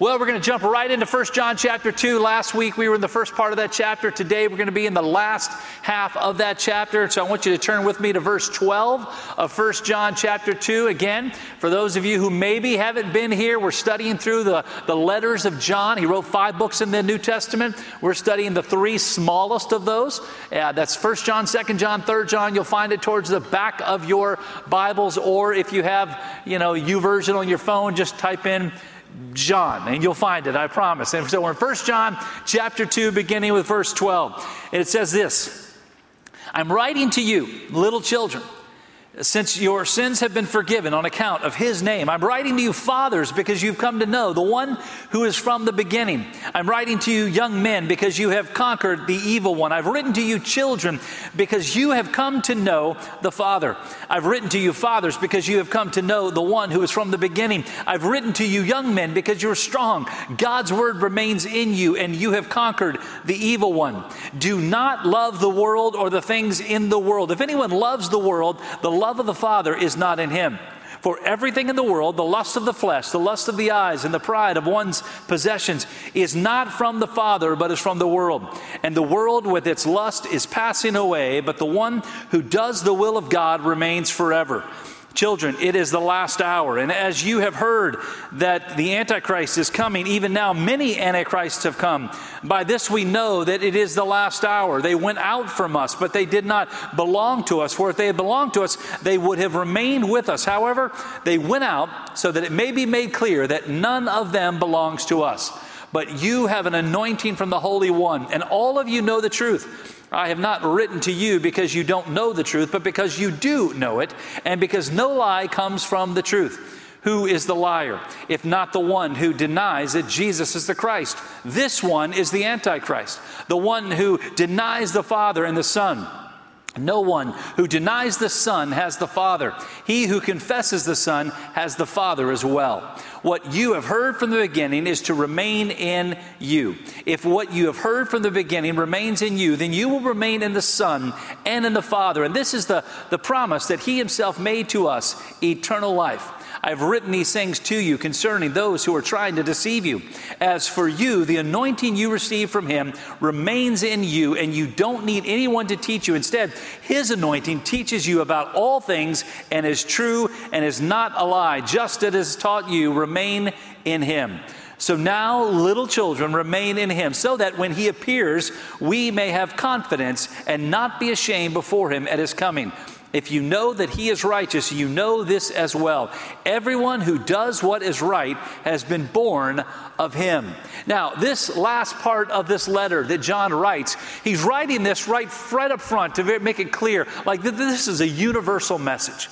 Well, we're going to jump right into 1 John chapter 2. Last week we were in the first part of that chapter. Today we're going to be in the last half of that chapter. So I want you to turn with me to verse 12 of 1 John chapter 2. Again, for those of you who maybe haven't been here, we're studying through the letters of John. He wrote 5 books in the New Testament. We're studying the 3 smallest of those. That's 1 John, 2 John, 3 John. You'll find it towards the back of your Bibles, or if you have, YouVersion on your phone, just type in John, and you'll find it, I promise. And so we're in 1 John chapter 2, beginning with verse 12. And it says this, "I'm writing to you, little children, since your sins have been forgiven on account of his name. I'm writing to you, fathers, because you've come to know the one who is from the beginning. I'm writing to you, young men, because you have conquered the evil one. I've written to you, children, because you have come to know the Father. I've written to you, fathers, because you have come to know the one who is from the beginning. I've written to you, young men, because you're strong. God's word remains in you, and you have conquered the evil one. Do not love the world or the things in the world. If anyone loves the world, the love of the Father is not in him. For everything in the world, the lust of the flesh, the lust of the eyes, and the pride of one's possessions is not from the Father, but is from the world. And the world with its lust is passing away, but the one who does the will of God remains forever. Children, it is the last hour, and as you have heard that the Antichrist is coming, even now many Antichrists have come. By this we know that it is the last hour. They went out from us, but they did not belong to us. For if they had belonged to us, they would have remained with us. However, they went out so that it may be made clear that none of them belongs to us. But you have an anointing from the Holy One, and all of you know the truth. I have not written to you because you don't know the truth, but because you do know it, and because no lie comes from the truth. Who is the liar, if not the one who denies that Jesus is the Christ? This one is the Antichrist, the one who denies the Father and the Son. No one who denies the Son has the Father. He who confesses the Son has the Father as well. What you have heard from the beginning is to remain in you. If what you have heard from the beginning remains in you, then you will remain in the Son and in the Father. And this is the promise that he himself made to us, eternal life. I've written these things to you concerning those who are trying to deceive you. As for you, the anointing you received from him remains in you, and you don't need anyone to teach you. Instead, his anointing teaches you about all things and is true and is not a lie. Just as it has taught you, remain in him. So now, little children, remain in him, so that when he appears, we may have confidence and not be ashamed before him at his coming. If you know that he is righteous, you know this as well. Everyone who does what is right has been born of him." Now, this last part of this letter that John writes, he's writing this right up front to make it clear, like this is a universal message.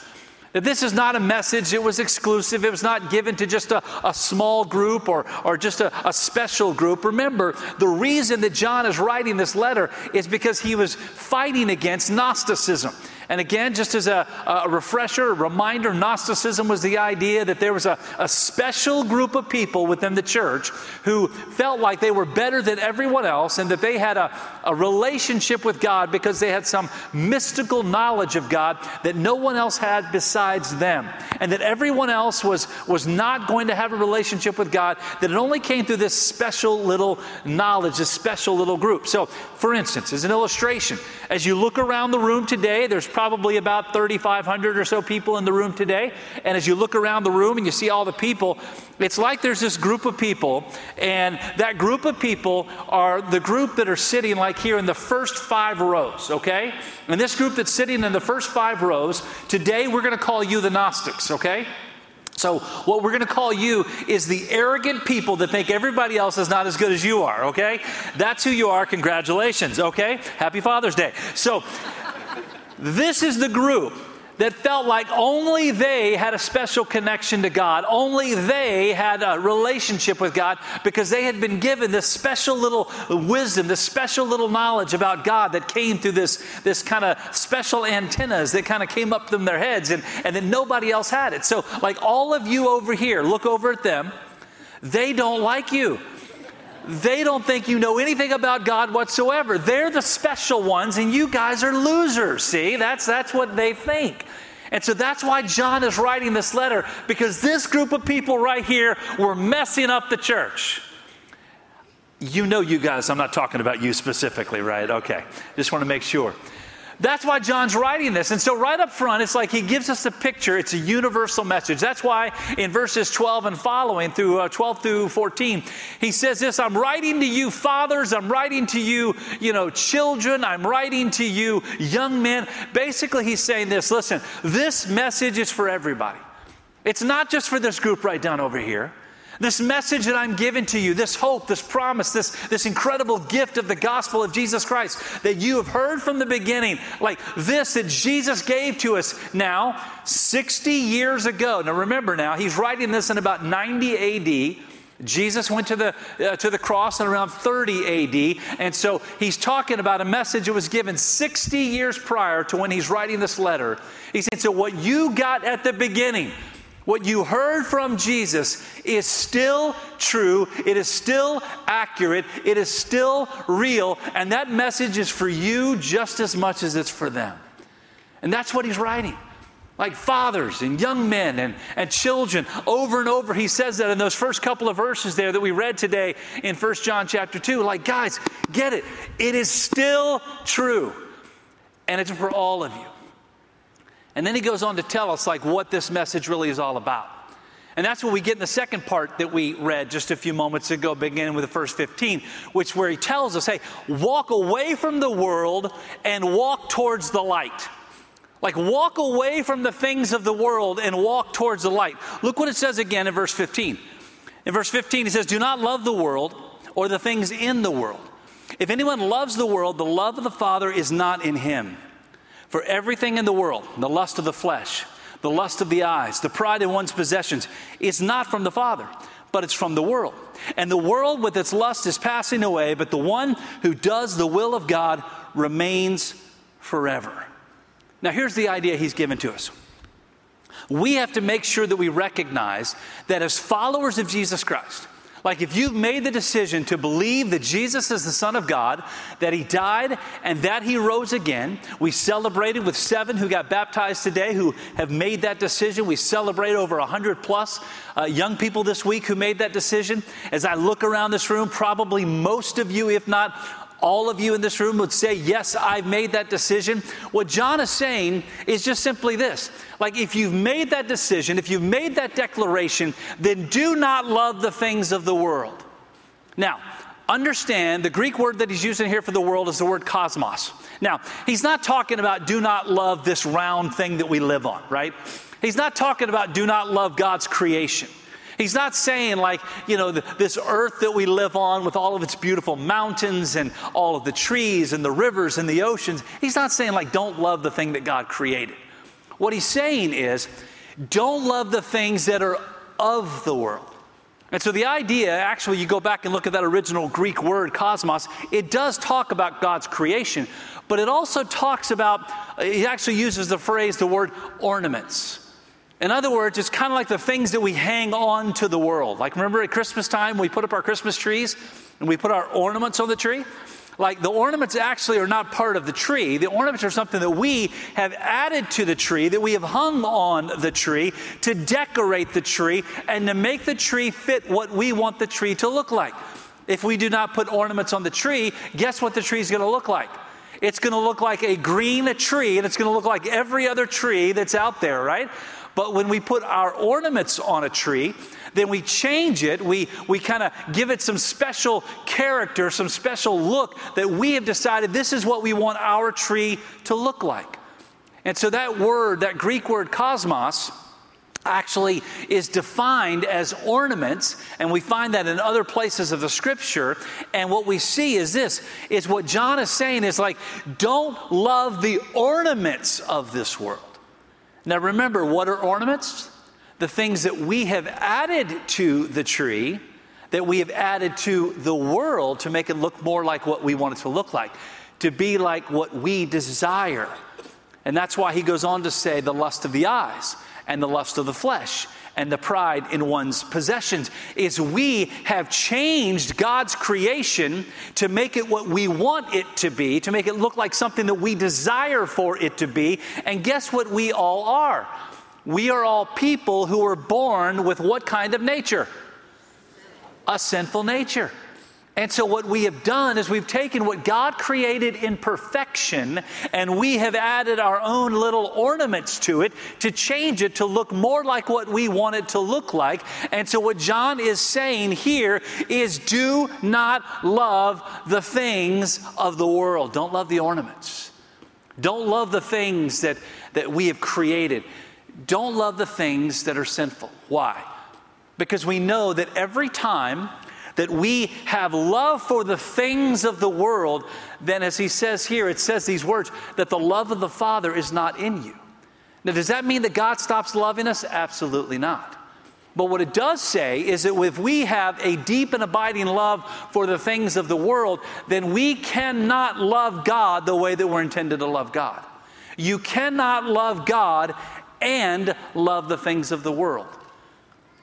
That this is not a message, it was exclusive, it was not given to just a small group or just a special group. Remember, the reason that John is writing this letter is because he was fighting against Gnosticism. And again, just as a refresher, a reminder, Gnosticism was the idea that there was a special group of people within the church who felt like they were better than everyone else and that they had a relationship with God because they had some mystical knowledge of God that no one else had besides them. And that everyone else was not going to have a relationship with God, that it only came through this special little knowledge, this special little group. So, for instance, as an illustration, as you look around the room today, there's probably about 3,500 or so people in the room today. And as you look around the room and you see all the people, it's like there's this group of people, and that group of people are the group that are sitting like here in the first 5 rows, okay? And this group that's sitting in the first 5 rows, today we're going to call you the Gnostics, okay? So what we're going to call you is the arrogant people that think everybody else is not as good as you are, okay? That's who you are. Congratulations, okay? Happy Father's Day. So this is the group that felt like only they had a special connection to God. Only they had a relationship with God because they had been given this special little wisdom, this special little knowledge about God that came through this kind of special antennas that kind of came up from their heads, and then nobody else had it. So like all of you over here, look over at them. They don't like you. They don't think you know anything about God whatsoever. They're the special ones, and you guys are losers, see? That's what they think. And so that's why John is writing this letter, because this group of people right here were messing up the church. You know, you guys, I'm not talking about you specifically, right? Okay, just want to make sure. That's why John's writing this. And so right up front, it's like he gives us the picture. It's a universal message. That's why in verses 12 and following through 12 through 14, he says this, I'm writing to you fathers, I'm writing to you, children, I'm writing to you young men. Basically, he's saying this, listen, this message is for everybody. It's not just for this group right down over here. This message that I'm giving to you, this hope, this promise, this incredible gift of the gospel of Jesus Christ that you have heard from the beginning, like this that Jesus gave to us now 60 years ago. Now remember now, he's writing this in about 90 AD. Jesus went to the cross in around 30 AD. And so he's talking about a message that was given 60 years prior to when he's writing this letter. He's saying, so what you got at the beginning, what you heard from Jesus is still true, it is still accurate, it is still real, and that message is for you just as much as it's for them. And that's what he's writing. Like fathers and young men and children, over and over he says that in those first couple of verses there that we read today in 1 John chapter 2. Like guys, get it, it is still true, and it's for all of you. And then he goes on to tell us like what this message really is all about. And that's what we get in the second part that we read just a few moments ago, beginning with the first 15, which where he tells us, hey, walk away from the world and walk towards the light. Like walk away from the things of the world and walk towards the light. Look what it says again in verse 15. In verse 15, he says, do not love the world or the things in the world. If anyone loves the world, the love of the Father is not in him. For everything in the world, the lust of the flesh, the lust of the eyes, the pride in one's possessions, is not from the Father, but it's from the world. And the world with its lust is passing away, but the one who does the will of God remains forever. Now here's the idea he's given to us. We have to make sure that we recognize that as followers of Jesus Christ, like if you've made the decision to believe that Jesus is the Son of God, that he died and that he rose again, we celebrated with 7 who got baptized today who have made that decision. We celebrate over 100 plus young people this week who made that decision. As I look around this room, probably most of you, if not all of you in this room would say, yes, I've made that decision. What John is saying is just simply this. Like if you've made that decision, if you've made that declaration, then do not love the things of the world. Now, understand the Greek word that he's using here for the world is the word cosmos. Now, he's not talking about do not love this round thing that we live on, right? He's not talking about do not love God's creation. He's not saying like, this earth that we live on with all of its beautiful mountains and all of the trees and the rivers and the oceans. He's not saying like, don't love the thing that God created. What he's saying is, don't love the things that are of the world. And so the idea, actually, you go back and look at that original Greek word, cosmos, it does talk about God's creation, but it also talks about, it actually uses the word ornaments. In other words, it's kind of like the things that we hang on to the world. Like remember at Christmas time, we put up our Christmas trees and we put our ornaments on the tree. Like the ornaments actually are not part of the tree. The ornaments are something that we have added to the tree, that we have hung on the tree to decorate the tree and to make the tree fit what we want the tree to look like. If we do not put ornaments on the tree, guess what the tree is going to look like? It's going to look like a green tree and it's going to look like every other tree that's out there, right? But when we put our ornaments on a tree, then we change it. We kind of give it some special character, some special look that we have decided this is what we want our tree to look like. And so that word, that Greek word cosmos, actually is defined as ornaments, and we find that in other places of the scripture. And what we see is this, is what John is saying is like, don't love the ornaments of this world. Now remember, what are ornaments? The things that we have added to the tree, that we have added to the world to make it look more like what we want it to look like, to be like what we desire. And that's why he goes on to say the lust of the eyes and the lust of the flesh and the pride in one's possessions is we have changed God's creation to make it what we want it to be, to make it look like something that we desire for it to be. And guess what we all are? We are all people who were born with what kind of nature? A sinful nature. And so what we have done is we've taken what God created in perfection and we have added our own little ornaments to it to change it to look more like what we want it to look like. And so what John is saying here is do not love the things of the world. Don't love the ornaments. Don't love the things that we have created. Don't love the things that are sinful. Why? Because we know that every time that we have love for the things of the world, then as he says here, it says these words, that the love of the Father is not in you. Now, does that mean that God stops loving us? Absolutely not. But what it does say is that if we have a deep and abiding love for the things of the world, then we cannot love God the way that we're intended to love God. You cannot love God and love the things of the world.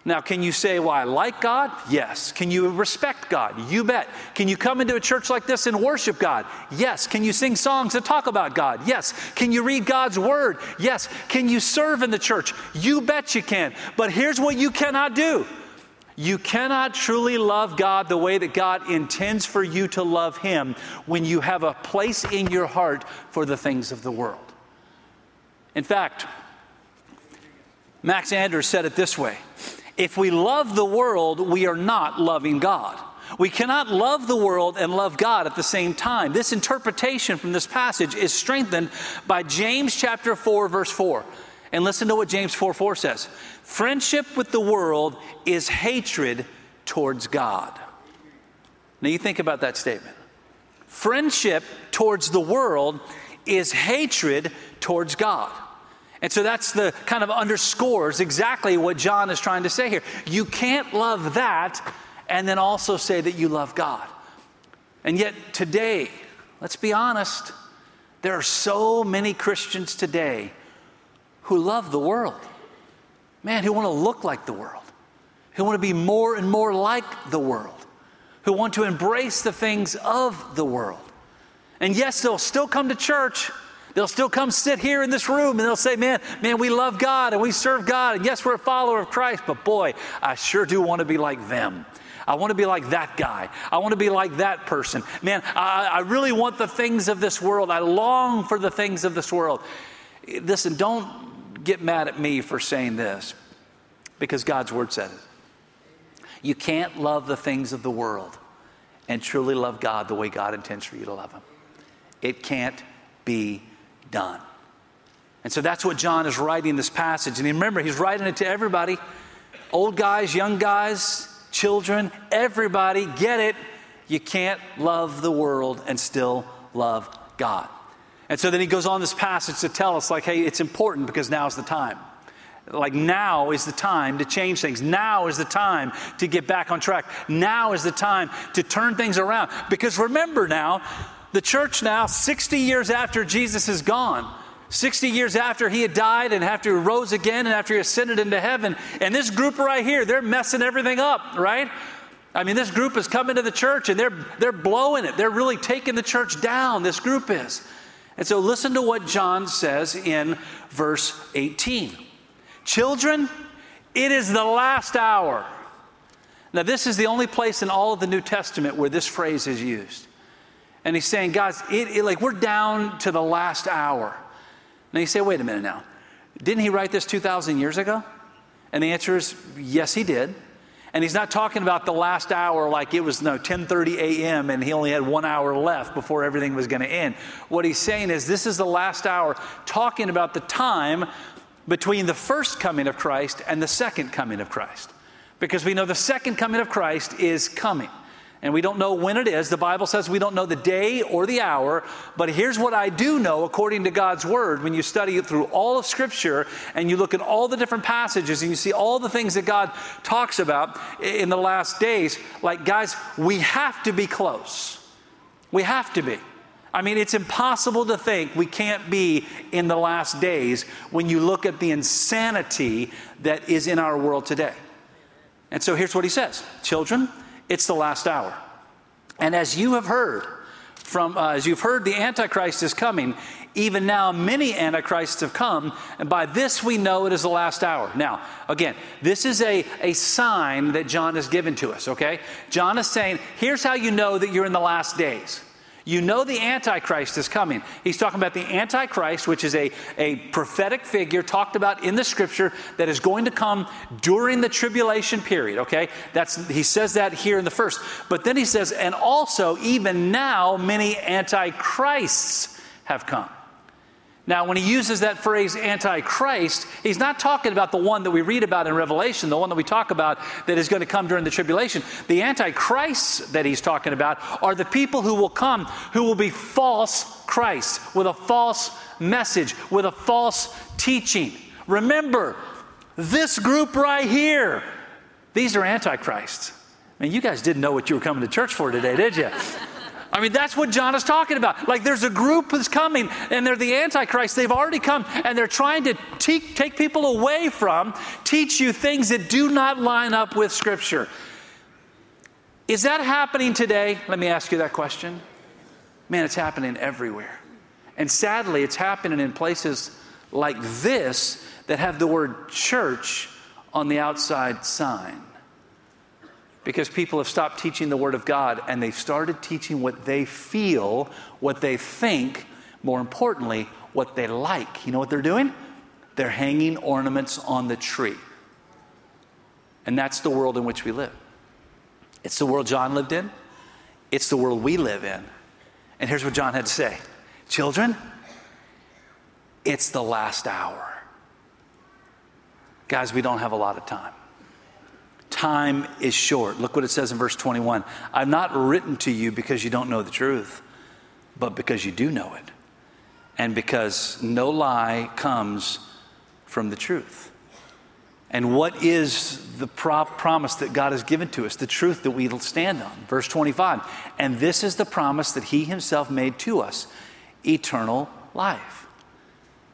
Now, can you say, well, I like God? Yes. Can you respect God? You bet. Can you come into a church like this and worship God? Yes. Can you sing songs that talk about God? Yes. Can you read God's word? Yes. Can you serve in the church? You bet you can. But here's what you cannot do. You cannot truly love God the way that God intends for you to love him when you have a place in your heart for the things of the world. In fact, Max Anders said it this way. If we love the world, we are not loving God. We cannot love the world and love God at the same time. This interpretation from this passage is strengthened by James chapter 4, verse 4. And listen to what James 4:4 says. Friendship with the world is hatred towards God. Now you think about that statement. Friendship towards the world is hatred towards God. And so that's the kind of underscores exactly what John is trying to say here. You can't love that and then also say that you love God. And yet today, let's be honest, there are so many Christians today who love the world. Man, who want to look like the world, who want to be more and more like the world, who want to embrace the things of the world. And yes, they'll still come to church. They'll still come sit here in this room and they'll say, man, we love God and we serve God. And yes, we're a follower of Christ, but boy, I sure do want to be like them. I want to be like that guy. I want to be like that person. Man, I really want the things of this world. I long for the things of this world. Listen, don't get mad at me for saying this because God's word said it. You can't love the things of the world and truly love God the way God intends for you to love him. It can't be done. And so that's what John is writing this passage. And remember, he's writing it to everybody. Old guys, young guys, children, everybody, get it. You can't love the world and still love God. And so then he goes on this passage to tell us, like, hey, it's important because now's the time. Like now is the time to change things. Now is the time to get back on track. Now is the time to turn things around. Because remember now, the church now, 60 years after Jesus is gone, 60 years after he had died and after he rose again and after he ascended into heaven, and this group right here, they're messing everything up, right? I mean, this group is coming to the church and they're blowing it. They're really taking the church down, this group is. And so listen to what John says in verse 18. Children, it is the last hour. Now, this is the only place in all of the New Testament where this phrase is used. And he's saying, guys, we're down to the last hour. Now you say, wait a minute now. Didn't he write this 2,000 years ago? And the answer is, yes, he did. And he's not talking about the last hour like it was 10:30 a.m. and he only had 1 hour left before everything was going to end. What he's saying is this is the last hour, talking about the time between the first coming of Christ and the second coming of Christ. Because we know the second coming of Christ is coming. And we don't know when it is. The Bible says we don't know the day or the hour. But here's what I do know according to God's word. When you study it through all of Scripture and you look at all the different passages and you see all the things that God talks about in the last days, like, guys, we have to be close. We have to be. I mean, it's impossible to think we can't be in the last days when you look at the insanity that is in our world today. And so here's what he says. Children, it's the last hour. And as you have heard the Antichrist is coming, even now many Antichrists have come, and by this we know it is the last hour. Now, again, this is a sign that John has given to us, okay? John is saying, here's how you know that you're in the last days. You know the Antichrist is coming. He's talking about the Antichrist, which is a prophetic figure talked about in the Scripture that is going to come during the tribulation period, okay? He says that here in the first. But then he says, and also even now many Antichrists have come. Now, when he uses that phrase Antichrist, he's not talking about the one that we read about in Revelation, the one that we talk about that is going to come during the tribulation. The Antichrists that he's talking about are the people who will come, who will be false Christs with a false message, with a false teaching. Remember, this group right here, these are Antichrists. I mean, you guys didn't know what you were coming to church for today, did you? I mean, that's what John is talking about. Like, there's a group that's coming, and they're the Antichrist. They've already come, and they're trying to take people away from, teach you things that do not line up with Scripture. Is that happening today? Let me ask you that question. Man, it's happening everywhere. And sadly, it's happening in places like this that have the word church on the outside sign. Because people have stopped teaching the Word of God, and they've started teaching what they feel, what they think, more importantly, what they like. You know what they're doing? They're hanging ornaments on the tree. And that's the world in which we live. It's the world John lived in. It's the world we live in. And here's what John had to say. Children, it's the last hour. Guys, we don't have a lot of time. Time is short. Look what it says in verse 21. I've not written to you because you don't know the truth, but because you do know it, and because no lie comes from the truth. And what is the promise that God has given to us, the truth that we stand on? Verse 25, and this is the promise that he himself made to us, eternal life.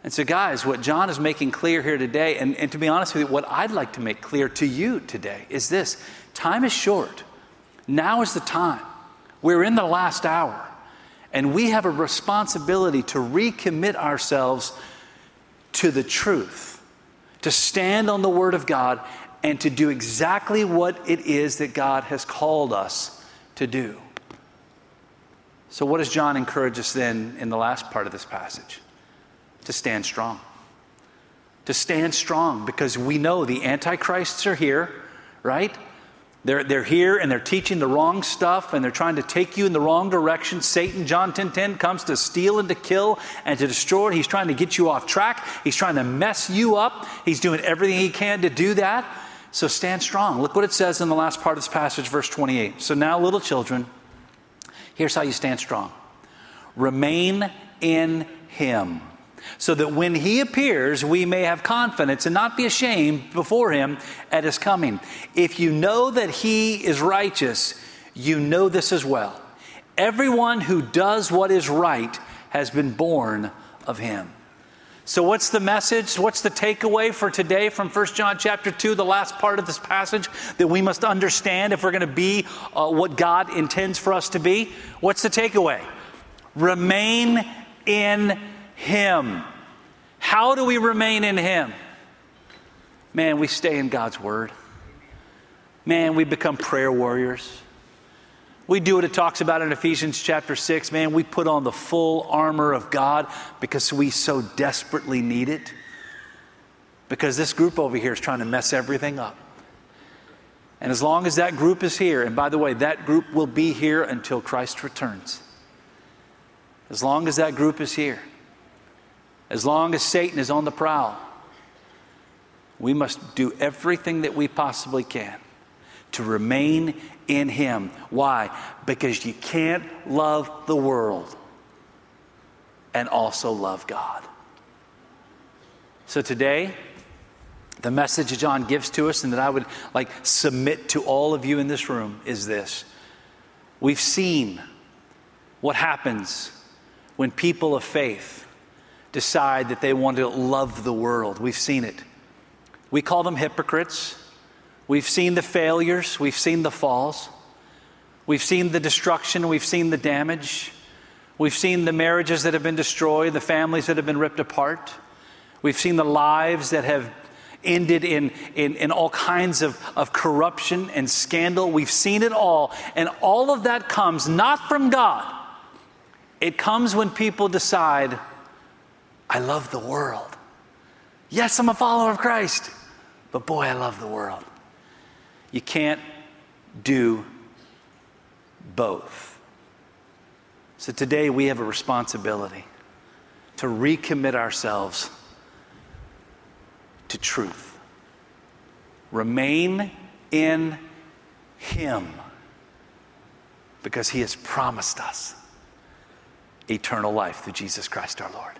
And so, guys, what John is making clear here today, and to be honest with you, what I'd like to make clear to you today is this. Time is short. Now is the time. We're in the last hour. And we have a responsibility to recommit ourselves to the truth, to stand on the Word of God, and to do exactly what it is that God has called us to do. So what does John encourage us then in the last part of this passage? To stand strong. To stand strong, because we know the Antichrists are here, right? They're here, and they're teaching the wrong stuff, and they're trying to take you in the wrong direction. Satan, John 10:10, comes to steal and to kill and to destroy. He's trying to get you off track. He's trying to mess you up. He's doing everything he can to do that. So stand strong. Look what it says in the last part of this passage, verse 28. So now, little children, here's how you stand strong. Remain in him, so that when he appears, we may have confidence and not be ashamed before him at his coming. If you know that he is righteous, you know this as well. Everyone who does what is right has been born of him. So what's the message? What's the takeaway for today from 1 John chapter 2, the last part of this passage that we must understand if we're going to be what God intends for us to be? What's the takeaway? Remain in him. How do we remain in him? Man, we stay in God's word. Man, we become prayer warriors. We do what it talks about in Ephesians chapter 6. Man, we put on the full armor of God because we so desperately need it. Because this group over here is trying to mess everything up. And as long as that group is here, and by the way, that group will be here until Christ returns. As long as that group is here, as long as Satan is on the prowl, we must do everything that we possibly can to remain in him. Why? Because you can't love the world and also love God. So today, the message that John gives to us, and that I would like submit to all of you in this room, is this. We've seen what happens when people of faith decide that they want to love the world. We've seen it. We call them hypocrites. We've seen the failures. We've seen the falls. We've seen the destruction. We've seen the damage. We've seen the marriages that have been destroyed, the families that have been ripped apart. We've seen the lives that have ended in all kinds of corruption and scandal. We've seen it all. And all of that comes not from God. It comes when people decide, I love the world. Yes, I'm a follower of Christ, but boy, I love the world. You can't do both. So today we have a responsibility to recommit ourselves to truth. Remain in Him because He has promised us eternal life through Jesus Christ our Lord.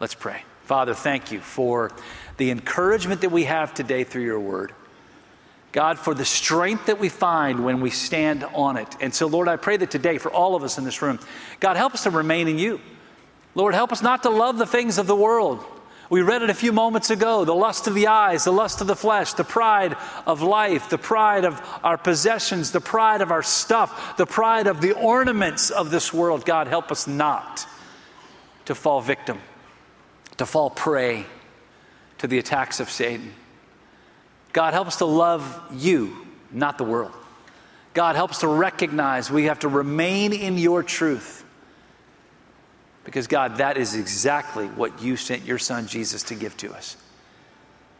Let's pray. Father, thank you for the encouragement that we have today through your word. God, for the strength that we find when we stand on it. And so, Lord, I pray that today for all of us in this room, God, help us to remain in you. Lord, help us not to love the things of the world. We read it a few moments ago, the lust of the eyes, the lust of the flesh, the pride of life, the pride of our possessions, the pride of our stuff, the pride of the ornaments of this world. God, help us not to fall victim, to fall prey to the attacks of Satan. God, help us to love you, not the world. God, help us to recognize we have to remain in your truth. Because, God, that is exactly what you sent your Son, Jesus, to give to us.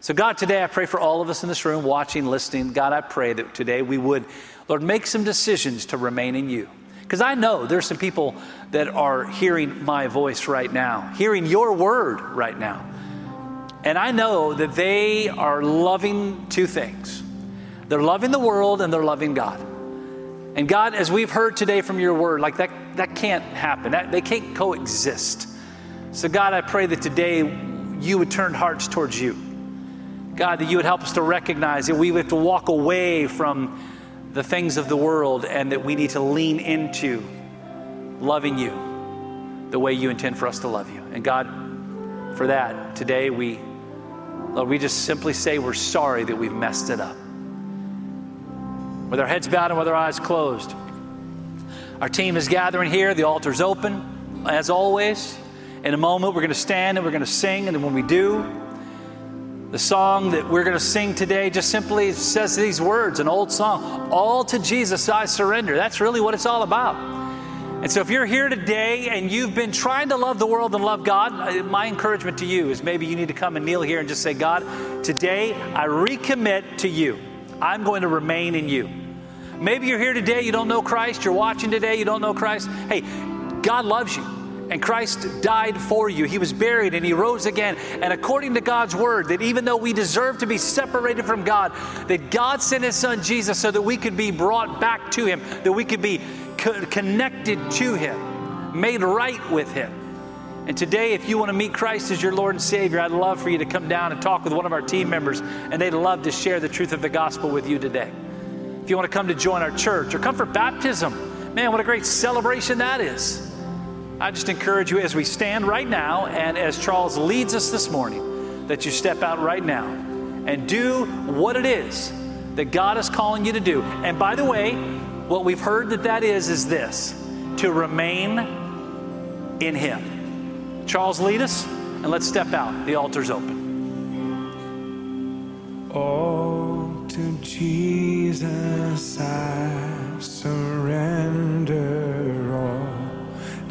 So, God, today I pray for all of us in this room, watching, listening. God, I pray that today we would, Lord, make some decisions to remain in you. Because I know there's some people that are hearing my voice right now, hearing your word right now. And I know that they are loving two things. They're loving the world and they're loving God. And God, as we've heard today from your word, like that can't happen. They can't coexist. So God, I pray that today you would turn hearts towards you. God, that you would help us to recognize that we have to walk away from the things of the world and that we need to lean into loving you the way you intend for us to love you. And God, for that, today Lord, we just simply say we're sorry that we've messed it up. With our heads bowed and with our eyes closed. Our team is gathering here. The altar's open, as always. In a moment, we're going to stand and we're going to sing. And then when we do, the song that we're going to sing today just simply says these words, an old song, all to Jesus I surrender. That's really what it's all about. And so if you're here today and you've been trying to love the world and love God, my encouragement to you is maybe you need to come and kneel here and just say, God, today I recommit to you. I'm going to remain in you. Maybe you're here today, you don't know Christ. You're watching today, you don't know Christ. Hey, God loves you, and Christ died for you. He was buried, and He rose again. And according to God's word, that even though we deserve to be separated from God, that God sent His Son Jesus so that we could be brought back to Him, that we could be connected to Him, made right with Him. And today, if you want to meet Christ as your Lord and Savior, I'd love for you to come down and talk with one of our team members, and they'd love to share the truth of the gospel with you today. If you want to come to join our church or come for baptism, man, what a great celebration that is. I just encourage you as we stand right now and as Charles leads us this morning, that you step out right now and do what it is that God is calling you to do. And by the way, what we've heard that is this, to remain in Him. Charles, lead us, and let's step out. The altar's open. All to Jesus I surrender, all